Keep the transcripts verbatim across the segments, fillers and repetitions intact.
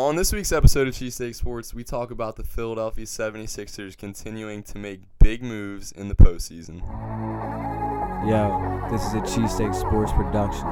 On this week's episode of Cheesesteak Sports, we talk about the Philadelphia seventy-sixers continuing to make big moves in the postseason. Yo, this is a Cheesesteak Sports production.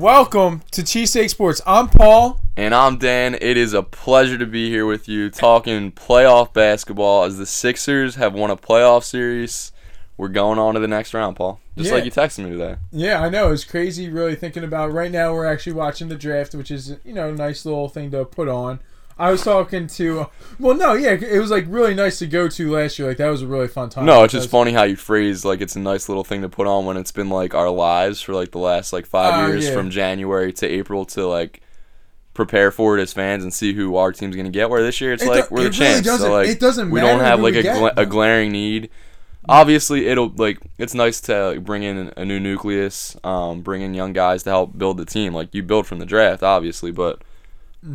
Welcome to Cheesesteak Sports. I'm Paul. And I'm Dan. It is a pleasure to be here with you talking playoff basketball as the Sixers have won a playoff series. We're going on to the next round, Paul. Just yeah. like you texted me today. Yeah, I know. It's crazy really thinking about it. Right now we're actually watching the draft, which is, you know, a nice little thing to put on. I was talking to – well, no, yeah, it was, like, really nice to go to last year. Like, that was a really fun time. No, it's just funny how you phrase, like, it's a nice little thing to put on when it's been, like, our lives for, like, the last, like, five uh, years yeah. from January to April to, like, prepare for it as fans and see who our team's going to get. Where this year it's, it like, do- we're the champs. Really so, like, it doesn't matter. We don't have, like, a, get, gla- a glaring need. Obviously, it'll, like, it's nice to like, bring in a new nucleus, um, bring in young guys to help build the team. Like, you build from the draft, obviously, but –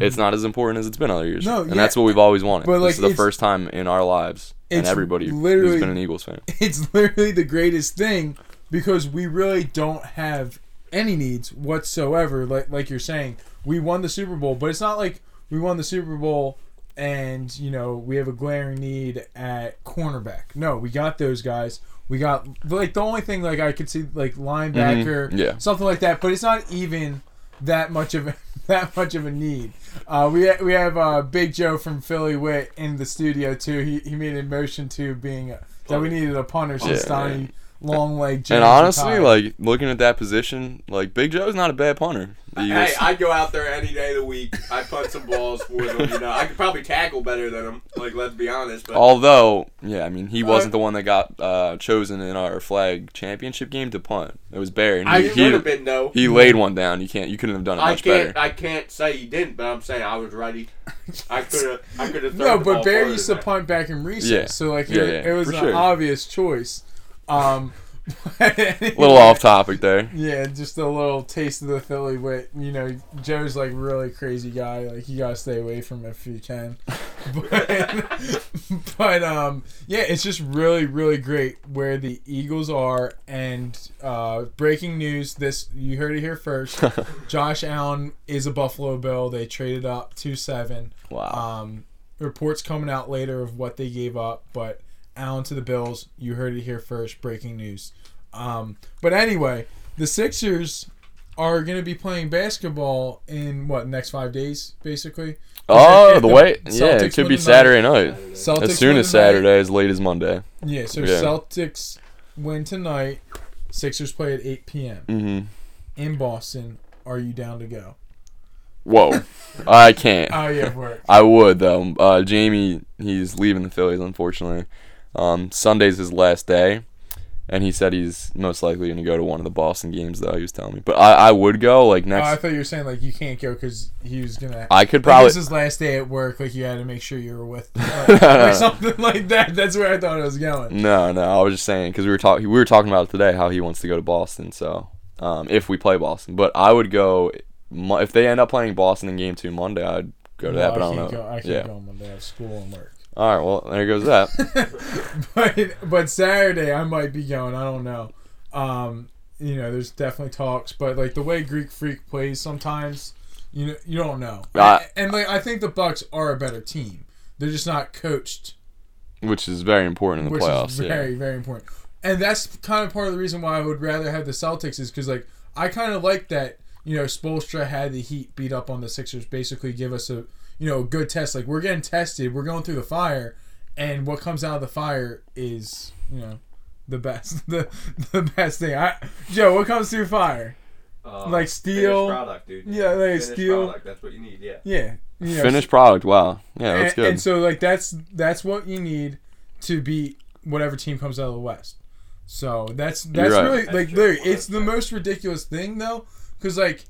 it's not as important as it's been other years. No, and yeah. that's what we've always wanted. But, like, this is the first time in our lives, and everybody who's been an Eagles fan. It's literally the greatest thing because we really don't have any needs whatsoever, like like you're saying. We won the Super Bowl, but it's not like we won the Super Bowl and, you know, we have a glaring need at cornerback. No, we got those guys. We got, like, the only thing, like, I could see, like, linebacker, mm-hmm. yeah. something like that, but it's not even that much of a, that much of a need. Uh, we ha- we have uh, Big Joe from Philly Wit in the studio too. He he made a motion to being a, that we needed a punter since yeah, Donnie yeah. Long Leg James. And honestly, like looking at that position, like Big Joe's not a bad punter. Hey, I'd go out there any day of the week. I punt some balls for them. You know, I could probably tackle better than him. Like let's be honest. But although, yeah, I mean, he uh, wasn't the one that got uh, chosen in our flag championship game to punt. It was Barry. And he, I he, would have been though. He laid one down. You can't. You couldn't have done it much I can't, better. I can't say he didn't, but I'm saying I was ready. I could have. I could have. No, but Barry used to punt back in recess, yeah. so like yeah, it, yeah, it was an sure. obvious choice. Um, a little off topic there. Yeah, just a little taste of the Philly wit. You know, Joe's like really crazy guy. Like you gotta stay away from him if you can. But, but um, yeah, it's just really, really great where the Eagles are. And uh, breaking news: this you heard it here first. Josh Allen is a Buffalo Bill. They traded up two seven. Wow. Um, reports coming out later of what they gave up, but. Allen to the Bills. You heard it here first. Breaking news. Um, but anyway, the Sixers are going to be playing basketball in, what, next five days, basically? Oh, the wait. Yeah, it could be Saturday night. As soon as Saturday, as late as Monday. Yeah, so yeah. Celtics win tonight. Sixers play at eight p.m. Mm-hmm. In Boston, are you down to go? Whoa, I can't. Oh, yeah, work. I would, though. Uh, Jamie, he's leaving the Phillies, unfortunately. Um, Sunday's his last day, and he said he's most likely going to go to one of the Boston games, though, he was telling me. But I, I would go, like, next... Oh, I thought you were saying, like, you can't go because he was going to... I could probably... Like, it was his last day at work, like, you had to make sure you were with... Uh, no, or something no. like that. That's where I thought it was going. No, no, I was just saying, because we were talking we were talking about it today, how he wants to go to Boston, so... Um, if we play Boston. But I would go... If they end up playing Boston in Game two Monday, I'd go to no, that, but I, I don't know. Go, I can't yeah. go Monday. I have school and work. All right, well, there goes that. but but Saturday, I might be going. I don't know. Um, you know, there's definitely talks, but like the way Greek Freak plays, sometimes you know, you don't know. Uh, and, and like I think the Bucks are a better team. They're just not coached, which is very important in the which playoffs. Is very yeah. very important, and that's kind of part of the reason why I would rather have the Celtics is because like I kind of like that. You know, Spoelstra had the Heat beat up on the Sixers, basically give us a, you know, good test. Like, we're getting tested. We're going through the fire. And what comes out of the fire is, you know, the best. The the best thing. I, Joe, what comes through fire? Um, like steel. Finished product, dude. Yeah, like finished steel. Product, that's what you need, yeah. Yeah. You know, finished product, wow. Yeah, that's and, good. And so, like, that's that's what you need to beat whatever team comes out of the West. So, that's, that's right. really, that's like, literally, it's the most ridiculous thing, though. Because, like,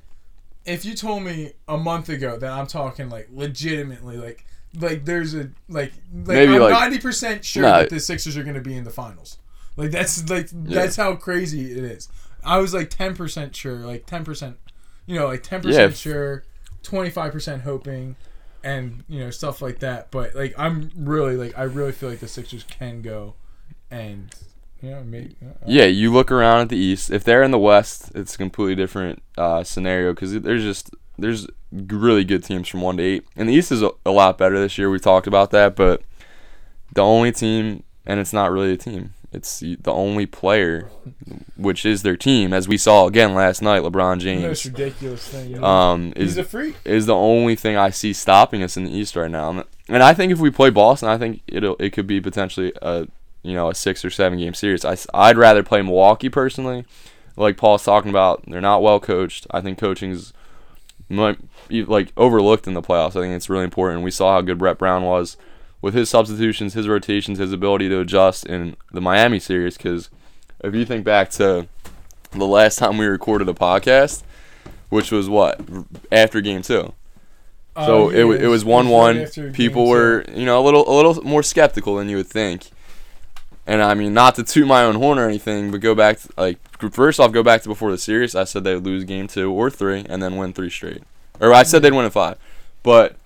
if you told me a month ago that I'm talking, like, legitimately, like, like there's a, like, like Maybe I'm like, ninety percent sure nah, that the Sixers are going to be in the finals. Like, that's, like, yeah. that's how crazy it is. I was, like, ten percent sure, like, ten percent, you know, like, ten percent yeah. sure, twenty-five percent hoping, and, you know, stuff like that. But, like, I'm really, like, I really feel like the Sixers can go and... Yeah, maybe. Uh, yeah, you look around at the East. If they're in the West, it's a completely different uh, scenario because there's just there's really good teams from one to eight, and the East is a, a lot better this year. We talked about that, but the only team, and it's not really a team. It's the only player, which is their team, as we saw again last night. LeBron James. That's ridiculous thing. You know? Um, is, He's a freak. Is the only thing I see stopping us in the East right now. And I think if we play Boston, I think it'll it could be potentially a you know a six or seven game series. I I'd rather play Milwaukee personally. Like Paul's talking about, they're not well coached. I think coaching's might be, like overlooked in the playoffs. I think it's really important. We saw how good Brett Brown was. With his substitutions, his rotations, his ability to adjust in the Miami series, because if you think back to the last time we recorded a podcast, which was what? After game two. Uh, so yeah, it, it was one one. People were, two. you know, a little a little more skeptical than you would think. And, I mean, not to toot my own horn or anything, but go back to, like, first off, go back to before the series. I said they would lose game two or three and then win three straight. Or I said they'd win in five. But...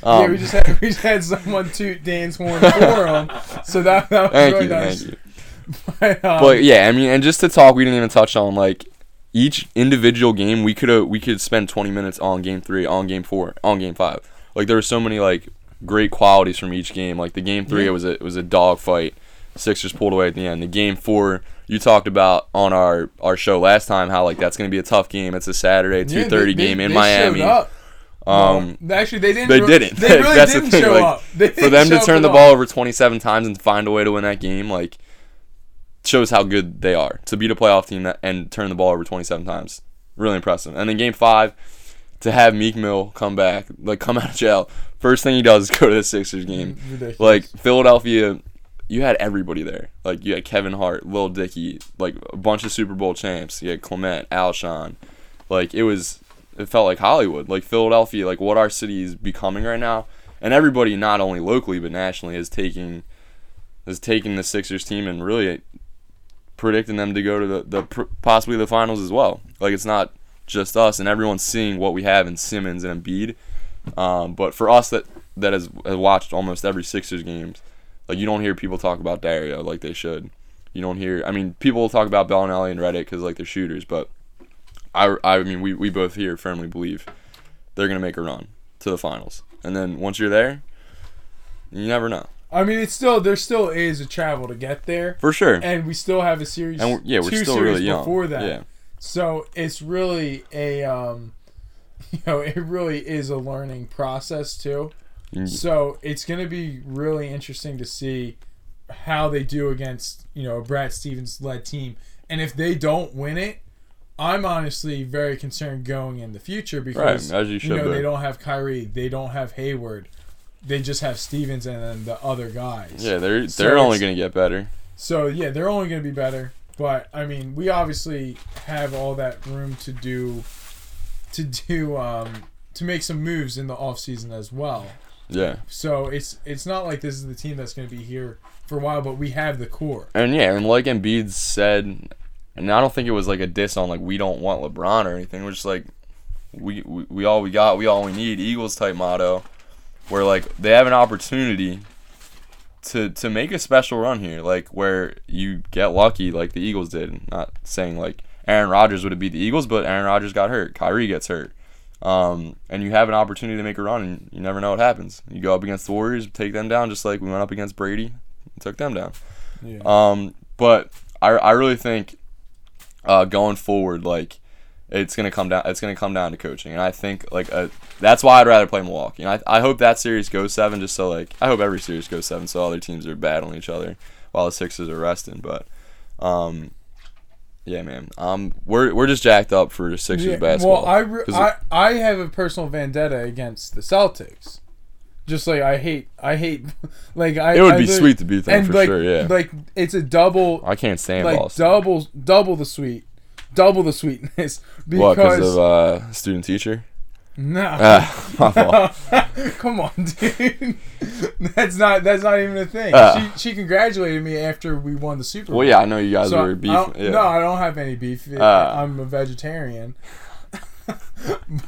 Um, yeah, we just had we just had someone toot Dan's horn for him, so that, that was thank really you, nice. Thank you. But, um, but yeah, I mean, and just to talk, we didn't even touch on like each individual game. We could we could spend twenty minutes on game three, on game four, on game five. Like there were so many like great qualities from each game. Like the game three, yeah. it was a it was a dog fight. Sixers pulled away at the end. The game four, you talked about on our, our show last time how like that's going to be a tough game. It's a Saturday two thirty yeah, game in they Miami. Showed up. Um, Actually, they didn't. They didn't. They really That's didn't the thing. Show like, up. They for them to turn the ball over twenty-seven times and find a way to win that game, like, shows how good they are. To beat a playoff team that, and turn the ball over twenty-seven times, really impressive. And then game five, to have Meek Mill come back, like come out of jail, first thing he does is go to the Sixers game. Ridiculous. Like Philadelphia, you had everybody there. Like you had Kevin Hart, Lil Dicky, like a bunch of Super Bowl champs. You had Clement, Alshon. Like it was. It felt like Hollywood, like Philadelphia, like what our city is becoming right now. And everybody, not only locally but nationally, is taking is taking the Sixers team and really predicting them to go to the, the possibly the finals as well. Like it's not just us, and everyone's seeing what we have in Simmons and Embiid. Um, but for us that, that has, has watched almost every Sixers games, like you don't hear people talk about Dario like they should. You don't hear – I mean, people talk about Bellinelli and Reddick because like they're shooters, but – I, I mean, we, we both here firmly believe they're going to make a run to the finals. And then once you're there, you never know. I mean, it's still there still is a travel to get there. For sure. And we still have a series, and we're, yeah, we're two still series really young. Before that. Yeah. So it's really a, um, you know, it really is a learning process too. Mm-hmm. So it's going to be really interesting to see how they do against, you know, a Brad Stevens-led team. And if they don't win it, I'm honestly very concerned going in the future because right, as you, should you know be. They don't have Kyrie, they don't have Hayward, they just have Stevens and then the other guys. Yeah, they're they're so only going to get better. So yeah, they're only going to be better. But I mean, we obviously have all that room to do to do um, to make some moves in the offseason as well. Yeah. So it's it's not like this is the team that's going to be here for a while, but we have the core. And yeah, and like Embiid said. And I don't think it was like a diss on like we don't want LeBron or anything. We're just like we, we we all we got, we all we need. Eagles type motto, where like they have an opportunity to to make a special run here, like where you get lucky like the Eagles did. Not saying like Aaron Rodgers would have beat the Eagles, but Aaron Rodgers got hurt, Kyrie gets hurt, um, and you have an opportunity to make a run, and you never know what happens. You go up against the Warriors, take them down, just like we went up against Brady, and took them down. Yeah. Um, but I I really think. Uh, going forward, like it's gonna come down. It's gonna come down to coaching, and I think like uh, that's why I'd rather play Milwaukee. And I I hope that series goes seven, just so like I hope every series goes seven, so all their teams are battling each other while the Sixers are resting. But, um, yeah, man, um, we're we're just jacked up for Sixers yeah, basketball. Well, I, re- I I have a personal vendetta against the Celtics. Just like I hate, I hate, like I. It would I, be sweet to beat them for like, sure, yeah. Like it's a double. I can't stand like Boston. Double, double the sweet, double the sweetness. Because, what? Because of uh, student teacher. No. Ah, my fault. Come on, dude. That's not. That's not even a thing. Uh, she she congratulated me after we won the Super Bowl. Well, yeah, I know you guys so were beefing. Yeah. No, I don't have any beef. Uh, I'm a vegetarian.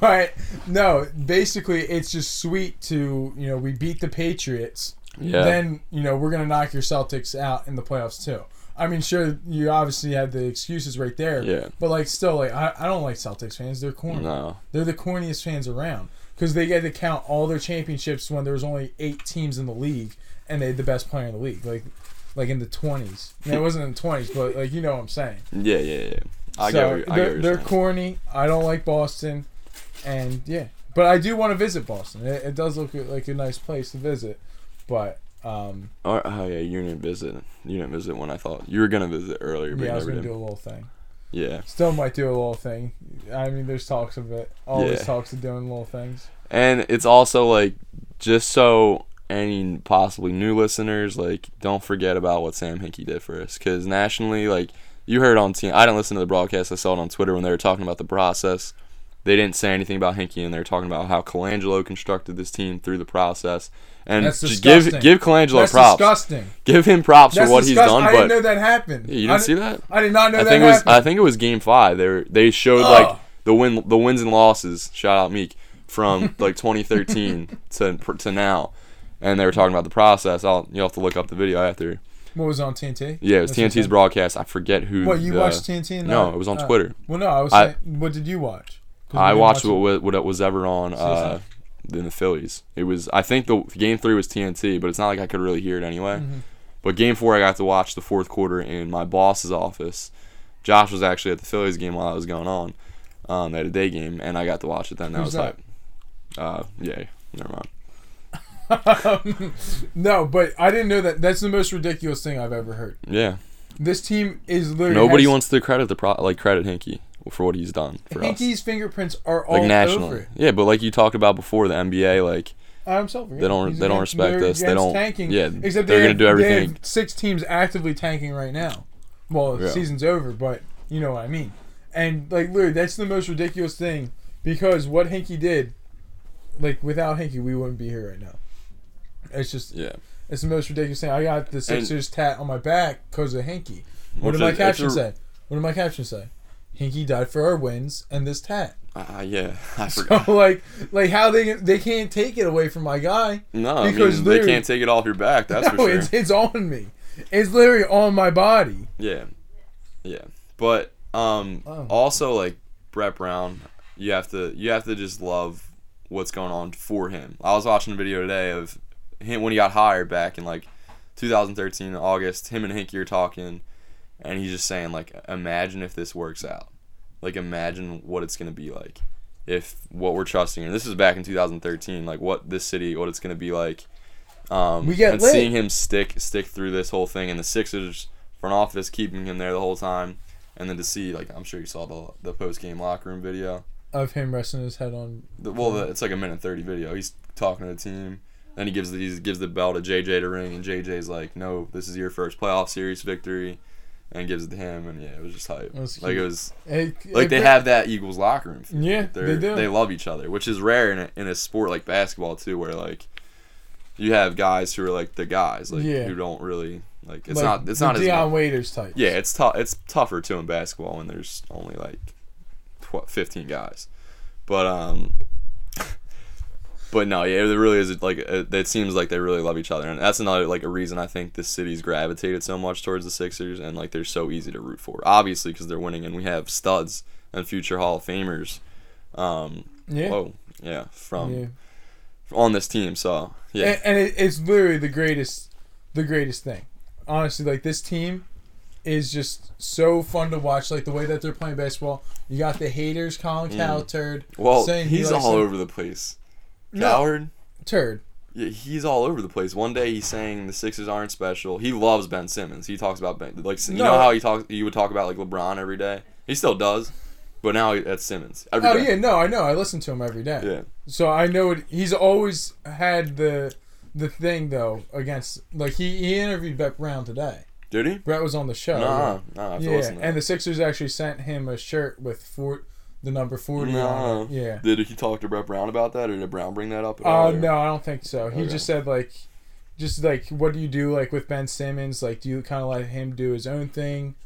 But no, basically it's just sweet to, you know, we beat the Patriots. Yeah. Then, you know, we're going to knock your Celtics out in the playoffs too. I mean, sure, you obviously had the excuses right there. Yeah. But, like, still, like, I, I don't like Celtics fans. They're corny. No. They're the corniest fans around because they get to count all their championships when there was only eight teams in the league and they had the best player in the league, like like in the twenties. No, it wasn't in the twenties, but, like, you know what I'm saying. Yeah, yeah, yeah. I so get what, I they're, get they're corny. I don't like Boston. And, yeah. But I do want to visit Boston. It, it does look like a nice place to visit. But... Um, oh, oh yeah, you didn't visit. You didn't visit when I thought you were gonna visit earlier. But yeah, I was gonna did. do a little thing. Yeah, still might do a little thing. I mean, there's talks of it. Always yeah. talks of doing little things. And it's also like, just so any possibly new listeners, like, don't forget about what Sam Hinkie did for us, because nationally, like, you heard on T. I didn't listen to the broadcast. I saw it on Twitter when they were talking about the process. They didn't say anything about Hinkie, and they were talking about how Colangelo constructed this team through the process. And that's disgusting. Give give Colangelo that's props. Disgusting. Give him props that's for what disgusting. he's done. I but didn't know that happened. Yeah, you didn't I see that? I did not know I that think happened. It was, I think it was Game Five. They were, they showed Ugh. like the win, the wins and losses. Shout out Meek from like twenty thirteen to to now, and they were talking about the process. I'll you have to look up the video after. What was it on T N T? Yeah, it was that's T N T's broadcast. I forget who. What you the, watched T N T? No, night? It was on uh, Twitter. Well, no, I was. I, saying, what did you watch? I watched what, what was ever on uh, in the Phillies. It was I think the game three was T N T, but it's not like I could really hear it anyway. Mm-hmm. But game four, I got to watch the fourth quarter in my boss's office. Josh was actually at the Phillies game while I was going on. Um, they had a day game, and I got to watch it then. That Who's was that? Like, uh, yeah, never mind. um, no, but I didn't know that. That's the most ridiculous thing I've ever heard. Yeah, this team is literally nobody has- wants to credit the pro- like credit Hinkie for what he's done for us. Hinkie's fingerprints are all like nationally. Over it. Yeah, but like you talked about before, the N B A, like I'm so they don't they don't respect us. They don't tanking. Yeah, except they're they going to do everything. They have six teams actively tanking right now. Well, the yeah. season's over, but you know what I mean. And like literally, that's the most ridiculous thing, because what Hinkie did, like without Hinkie, we wouldn't be here right now. It's just yeah. It's the most ridiculous thing. I got the Sixers and, tat on my back because of Hinkie. What did my caption a, say? What did my caption say? Hinkie died for our wins and this tat. Ah, uh, yeah, I forgot. So like, like how they they can't take it away from my guy. No, because I mean, they can't take it off your back. That's no, for sure. It's, it's on me. It's literally on my body. Yeah, yeah. But um, oh. also like Brett Brown, you have to you have to just love what's going on for him. I was watching a video today of him when he got hired back in like twenty thirteen in August. Him and Hinkie are talking. And he's just saying, like, imagine if this works out. Like, imagine what it's going to be like. If what we're trusting, and this is back in two thousand thirteen, like, what this city, what it's going to be like. Um, we get and lit. Seeing him stick stick through this whole thing, and the Sixers front office keeping him there the whole time. And then to see, like, I'm sure you saw the the post-game locker room video. Of him resting his head on... The, well, the, it's like a minute thirty video. He's talking to the team. Then he gives the, he gives the bell to J J to ring, and J J's like, no, this is your first playoff series victory. And gives it to him, and yeah, it was just hype. Was like it was, it, like it, they have that Eagles locker room. Thing. Yeah, They're, they do. They love each other, which is rare in a, in a sport like basketball too, where like you have guys who are like the guys, like yeah. who don't really like. It's like not. It's the not Deion as Deion Waiters type. Yeah, it's tough. It's tougher too in basketball when there's only like twelve, fifteen guys, but um, but no, yeah, it really is like it, it seems like they really love each other, and that's another like a reason I think this city's gravitated so much towards the Sixers, and like they're so easy to root for. Obviously, because they're winning, and we have studs and future Hall of Famers. Um, yeah. Whoa, yeah, from yeah. on this team. So yeah, and, and it, it's literally the greatest, the greatest thing. Honestly, like this team is just so fun to watch. Like the way that they're playing basketball. You got the haters, Colin mm. Cowherd. Well, saying he's he all him. over the place. Cowherd? No, turd. Yeah, he's all over the place. One day he's saying the Sixers aren't special. He loves Ben Simmons. He talks about Ben. Like you no. know how he talks. He would talk about like LeBron every day. He still does, but now that's Simmons. Every oh day. yeah, no, I know. I listen to him every day. Yeah. So I know it, he's always had the the thing though against like he, he interviewed Brett Brown today. Did he? Brett was on the show. Nah, right? nah. I have to yeah, listen to and the Sixers actually sent him a shirt with four. The number forty. No. On it. Yeah. Did he talk to Brett Brown about that, or did Brown bring that up? Oh uh, no, I don't think so. He okay. just said like, just like, what do you do like with Ben Simmons? Like, do you kind of let him do his own thing,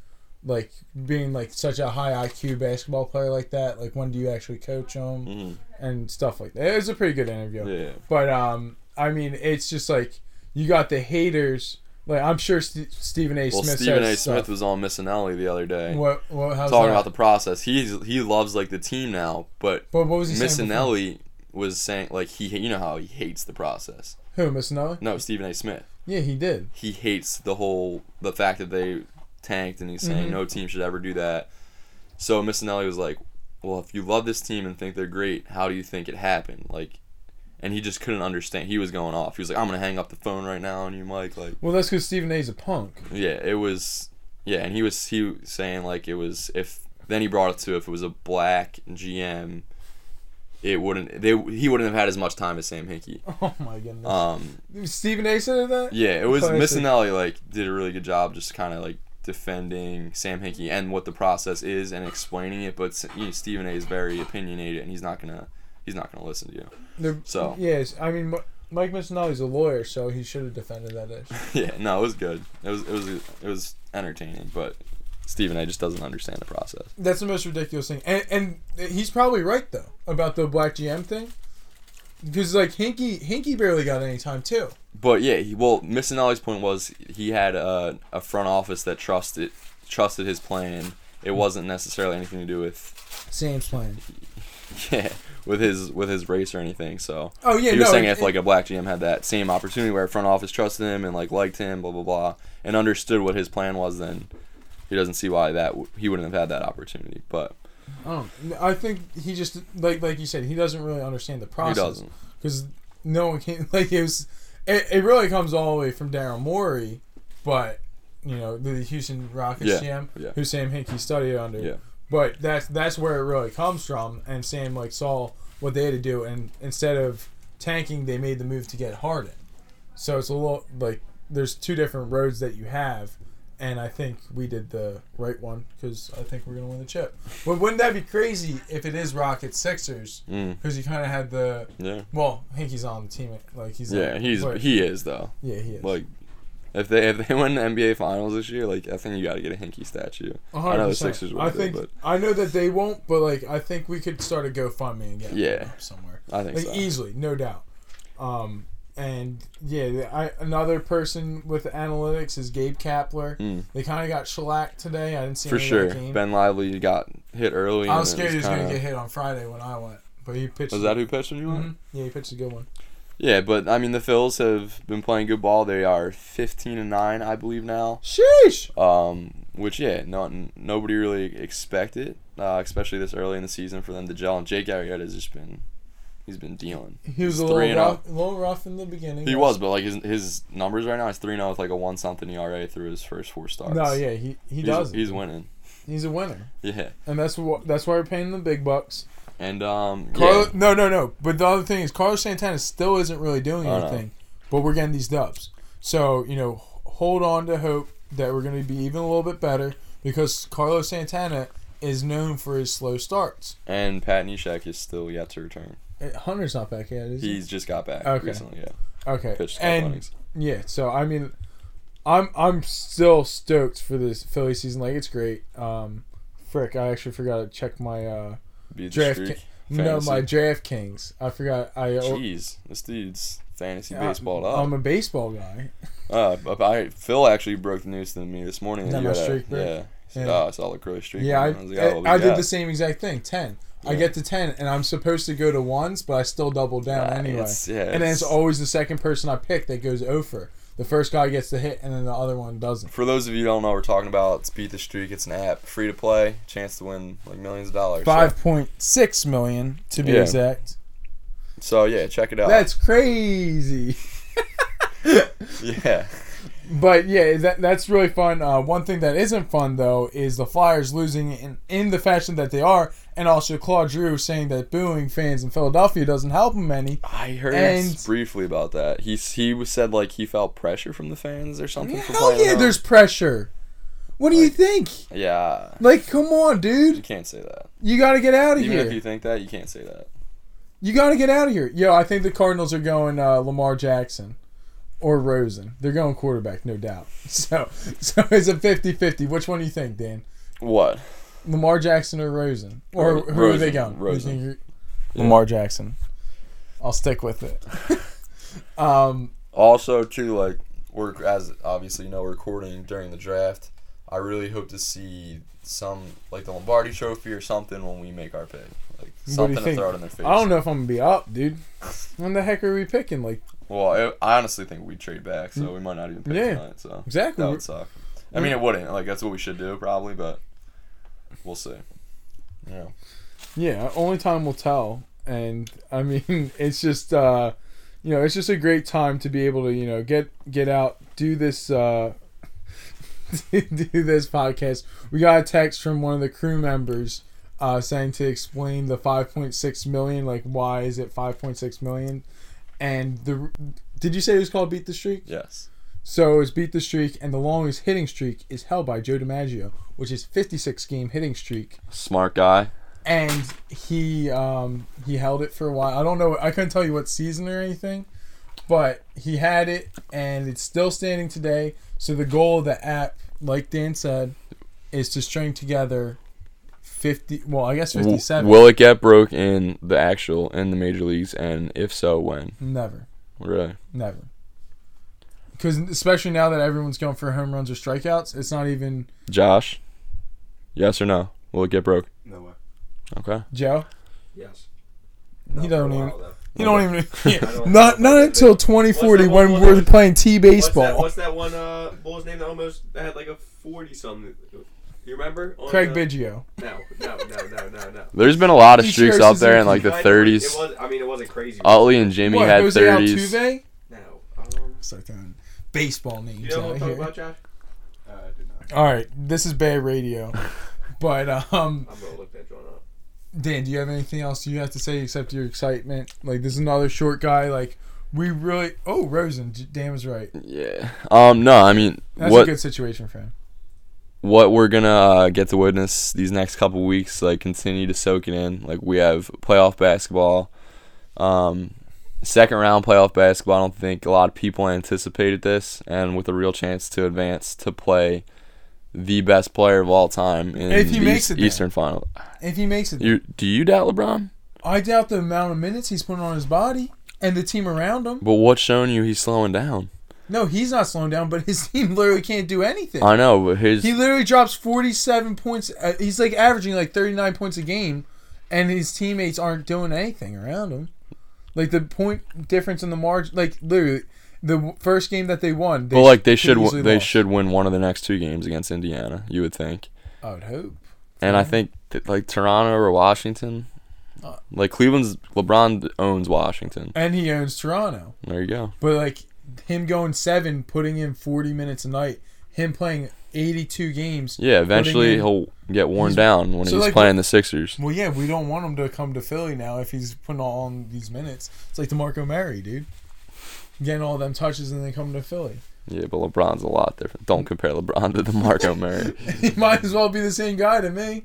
like being like such a high I Q basketball player like that? Like, when do you actually coach him mm-hmm. and stuff like that? It was a pretty good interview. Yeah. But um, I mean, it's just like you got the haters Like, I'm sure St- Stephen A. Well, Smith Stephen A. Stuff. Smith was on Missing Alley the other day. What? What? How's talking that? About the process. He's he loves like the team now, but, but what was he Missing Alley was saying like he you know how he hates the process. Who, Missing Alley? No, Stephen A. Smith. Yeah, he did. He hates the whole the fact that they tanked, and he's saying mm-hmm. no team should ever do that. So Missing Alley was like, well, if you love this team and think they're great, how do you think it happened? Like. And he just couldn't understand. He was going off. He was like, I'm going to hang up the phone right now on you, Mike. Like, well, that's because Stephen A's a punk. Yeah, it was... Yeah, and he was he was saying, like, it was... if Then he brought it to, if it was a black G M, it wouldn't... They He wouldn't have had as much time as Sam Hinkie. Oh, my goodness. Um, Stephen A said that? Yeah, it was... Missinelli, like, did a really good job just kind of, like, defending Sam Hinkie and what the process is and explaining it. But you know, Stephen A is very opinionated, and he's not going to... He's not going to listen to you. They're, so yes, I mean Mike Missinelli's a lawyer, so he should have defended that issue. yeah, no, it was good. It was it was it was entertaining, but Stephen A just doesn't understand the process. That's the most ridiculous thing, and and he's probably right though about the black G M thing, because like Hinkie Hinkie barely got any time too. But yeah, he, well, Missinelli's point was he had a, a front office that trusted trusted his plan. It wasn't necessarily anything to do with Sam's plan. Yeah. With his with his race or anything, so oh, yeah, he was no, saying it, if like a black G M had that same opportunity where a front office trusted him and like liked him, blah blah blah, and understood what his plan was, then he doesn't see why that he wouldn't have had that opportunity. But I don't. I think he just like like you said, he doesn't really understand the process. He doesn't, because no one can like it was. It, it really comes all the way from Daryl Morey, but you know the Houston Rockets yeah, G M, yeah. who Sam Hinkie studied under. Yeah. But that's that's where it really comes from, and Sam like saw what they had to do, and instead of tanking, they made the move to get Harden. So it's a little like there's two different roads that you have, and I think we did the right one because I think we're gonna win the chip. But wouldn't that be crazy if it is Rockets Sixers? Because mm. you kind of had the yeah. Well, Hinkie's on the team, like he's yeah, like, he's player. he is though. Yeah, he is. Like. If they if they win the N B A Finals this year, like I think you gotta get a Hinkie statue. one hundred percent I know the Sixers will. I think it, but. I know that they won't, but like I think we could start a GoFundMe and get yeah. up somewhere. I think like, so. Easily, no doubt. Um, and yeah, I, another person with analytics is Gabe Kapler. Mm. They kind of got shellacked today. I didn't see for any sure. Of that game. Ben Lively got hit early. I was scared he was kinda... gonna get hit on Friday when I went, but he pitched. Was that who pitched when you went? Mm-hmm. Yeah, he pitched a good one. Yeah, but, I mean, the Phils have been playing good ball. They are fifteen and nine, I believe, now. Sheesh! Um, which, yeah, not, nobody really expected, uh, especially this early in the season for them to gel. And Jake Arrieta has just been – he's been dealing. He was a little rough, little rough in the beginning. He was, but, like, his his numbers right now, he's three and oh with, like, a one-something E R A through his first four starts. No, yeah, he, he he's, does. He's winning. He's a winner. Yeah. And that's wh- that's why we're paying the big bucks. And um, Carlos, yeah. no, no, no. But the other thing is, Carlos Santana still isn't really doing anything. But we're getting these dubs, so you know, hold on to hope that we're going to be even a little bit better because Carlos Santana is known for his slow starts. And Pat Neshek is still yet to return. Hunter's not back yet, is he? He's just got back okay. recently. Yeah. Okay. Pitched and innings. Yeah, so I mean, I'm I'm still stoked for this Philly season. Like it's great. Um, frick, I actually forgot to check my. Uh, Beat the Draft Streak. Ki- no, my DraftKings. I forgot. I Jeez, this dude's fantasy yeah, baseball up. I'm a baseball guy. uh, I, Phil actually broke the news to me this morning. That my had, streak break? Yeah. yeah. Oh, I saw the Crow streak. Yeah, I, I, like, oh, I did the same exact thing, ten. Yeah. I get to ten, and I'm supposed to go to ones, but I still double down nah, anyway. It's, yeah, and then it's, it's always the second person I pick that goes over. The first guy gets the hit, and then the other one doesn't. For those of you who don't know what we're talking about, it's Beat the Streak. It's an app. Free to play. Chance to win like millions of dollars. five point six so. million, to be yeah. exact. So, yeah, check it out. That's crazy. yeah. But, yeah, that that's really fun. Uh, one thing that isn't fun, though, is the Flyers losing in, in the fashion that they are, and also Claude Giroux saying that booing fans in Philadelphia doesn't help him any. I heard and, briefly about that. He he said, like, he felt pressure from the fans or something. For hell yeah, out. There's pressure. What do like, you think? Yeah. Like, come on, dude. You can't say that. You got to get out of Even here. Even if you think that, you can't say that. You got to get out of here. Yo, I think the Cardinals are going uh, Lamar Jackson. Or Rosen. They're going quarterback, no doubt. So so it's a fifty-fifty. Which one do you think, Dan? What? Lamar Jackson or Rosen? Or who Rosen, are they going? Rosen. Yeah. Lamar Jackson. I'll stick with it. um, also, too, like, we're as obviously you know we're recording during the draft. I really hope to see some like the Lombardi Trophy or something when we make our pick. Like something to throw it in their face. I don't know if I'm gonna be up, dude. When the heck are we picking? Like, well, I honestly think we trade back, so we might not even pick yeah, tonight. So exactly, that would suck. I mean, it wouldn't. Like that's what we should do probably, but we'll see. Yeah. Yeah. Only time will tell, and I mean, it's just uh, you know, it's just a great time to be able to you know get get out, do this. Uh, do this podcast. We got a text from one of the crew members uh, saying to explain the five point six million. Like, why is it five point six million? And the did you say it was called Beat the Streak? Yes. So it's Beat the Streak, and the longest hitting streak is held by Joe DiMaggio, which is fifty-six game hitting streak. Smart guy. And he um, he held it for a while. I don't know. I couldn't tell you what season or anything, but he had it, and it's still standing today. So the goal of the app, like Dan said, is to string together fifty. Well, I guess fifty-seven. Will it get broke in the actual in the major leagues, and if so, when? Never. Really? Never. Because especially now that everyone's going for home runs or strikeouts, it's not even. Josh, yes or no? Will it get broke? No way. Okay. Joe. Yes. Not he don't even. Though. You don't even yeah. don't not not until twenty forty when one, we're playing T baseball. What's that, what's that one uh, Bull's name that almost that had like a forty something? You remember? On Craig the, Biggio. No, no, no, no, no, no. There's been a lot of he streaks out there in like the thirties. It was, I mean, it wasn't crazy. Utley and Jimmy what, had was thirties. Altuve? No. Um, Second baseball names. You know what I'm talking about, Josh? Uh, I did not. All right, this is Bay Radio, but um. I'm gonna look that one up. Dan, do you have anything else you have to say except your excitement? Like, this is another short guy. Like, we really... Oh, Rosen. Dan was right. Yeah. Um. No, I mean... That's what, a good situation for him. What we're going to uh, get to witness these next couple weeks, like, continue to soak it in. Like, we have playoff basketball. Um, second-round playoff basketball. I don't think a lot of people anticipated this. And with a real chance to advance to play... the best player of all time in if he the makes it Eastern Final. If he makes it. You, do you doubt LeBron? I doubt the amount of minutes he's putting on his body and the team around him. But what's showing you he's slowing down? No, he's not slowing down, but his team literally can't do anything. I know, but his... He literally drops forty-seven points. Uh, he's like averaging like thirty-nine points a game, and his teammates aren't doing anything around him. Like the point difference in the margin, like literally... The first game that they won, they well, like they should, w- they lost. should win one of the next two games against Indiana. You would think. I would hope. And yeah. I think that, like Toronto or Washington, uh, like Cleveland's LeBron owns Washington, and he owns Toronto. There you go. But like him going seven, putting in forty minutes a night, him playing eighty-two games. Yeah, eventually in, he'll get worn down when so he's like, playing the Sixers. Well, yeah, we don't want him to come to Philly now if he's putting all on these minutes. It's like DeMarco Murray, dude. Getting all them touches and then coming to Philly. Yeah, but LeBron's a lot different. Don't compare LeBron to DeMarco Murray. He might as well be the same guy to me.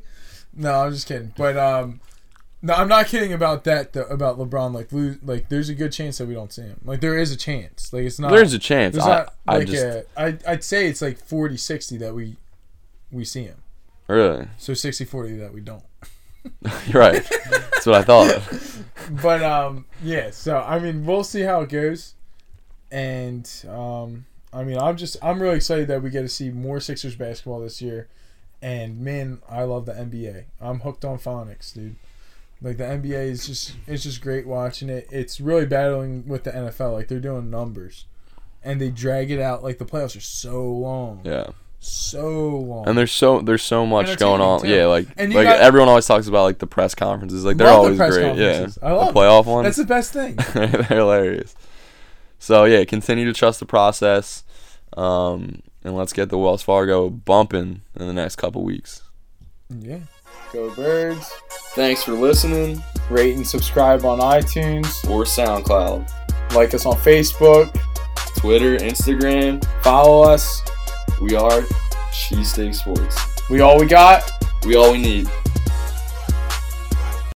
No, I'm just kidding. But um, no, I'm not kidding about that. Though, about LeBron, like, lose, like, there's a good chance that we don't see him. Like, there is a chance. Like, it's not. There's a chance. There's not, I, I like just, a, I, I'd say it's like forty sixty that we, we see him. Really? So sixty forty that we don't. You're right. That's what I thought of. But um, yeah. So I mean, we'll see how it goes. And um, I mean, I'm just I'm really excited that we get to see more Sixers basketball this year. And man, I love the N B A. I'm hooked on phonics, dude. Like the N B A is just it's just great watching it. It's really battling with the N F L. Like they're doing numbers, and they drag it out. Like the playoffs are so long. Yeah. So long. And there's so there's so much going on. Yeah, like like got, everyone always talks about like the press conferences. Like they're always the great. Yeah. I love the playoff one. That's the best thing. They're hilarious. So, yeah, continue to trust the process, um, and let's get the Wells Fargo bumping in the next couple weeks. Yeah. Go Birds. Thanks for listening. Rate and subscribe on iTunes. Or SoundCloud. Like us on Facebook. Twitter, Instagram. Follow us. We are Cheesesteak Sports. We all we got. We all we need.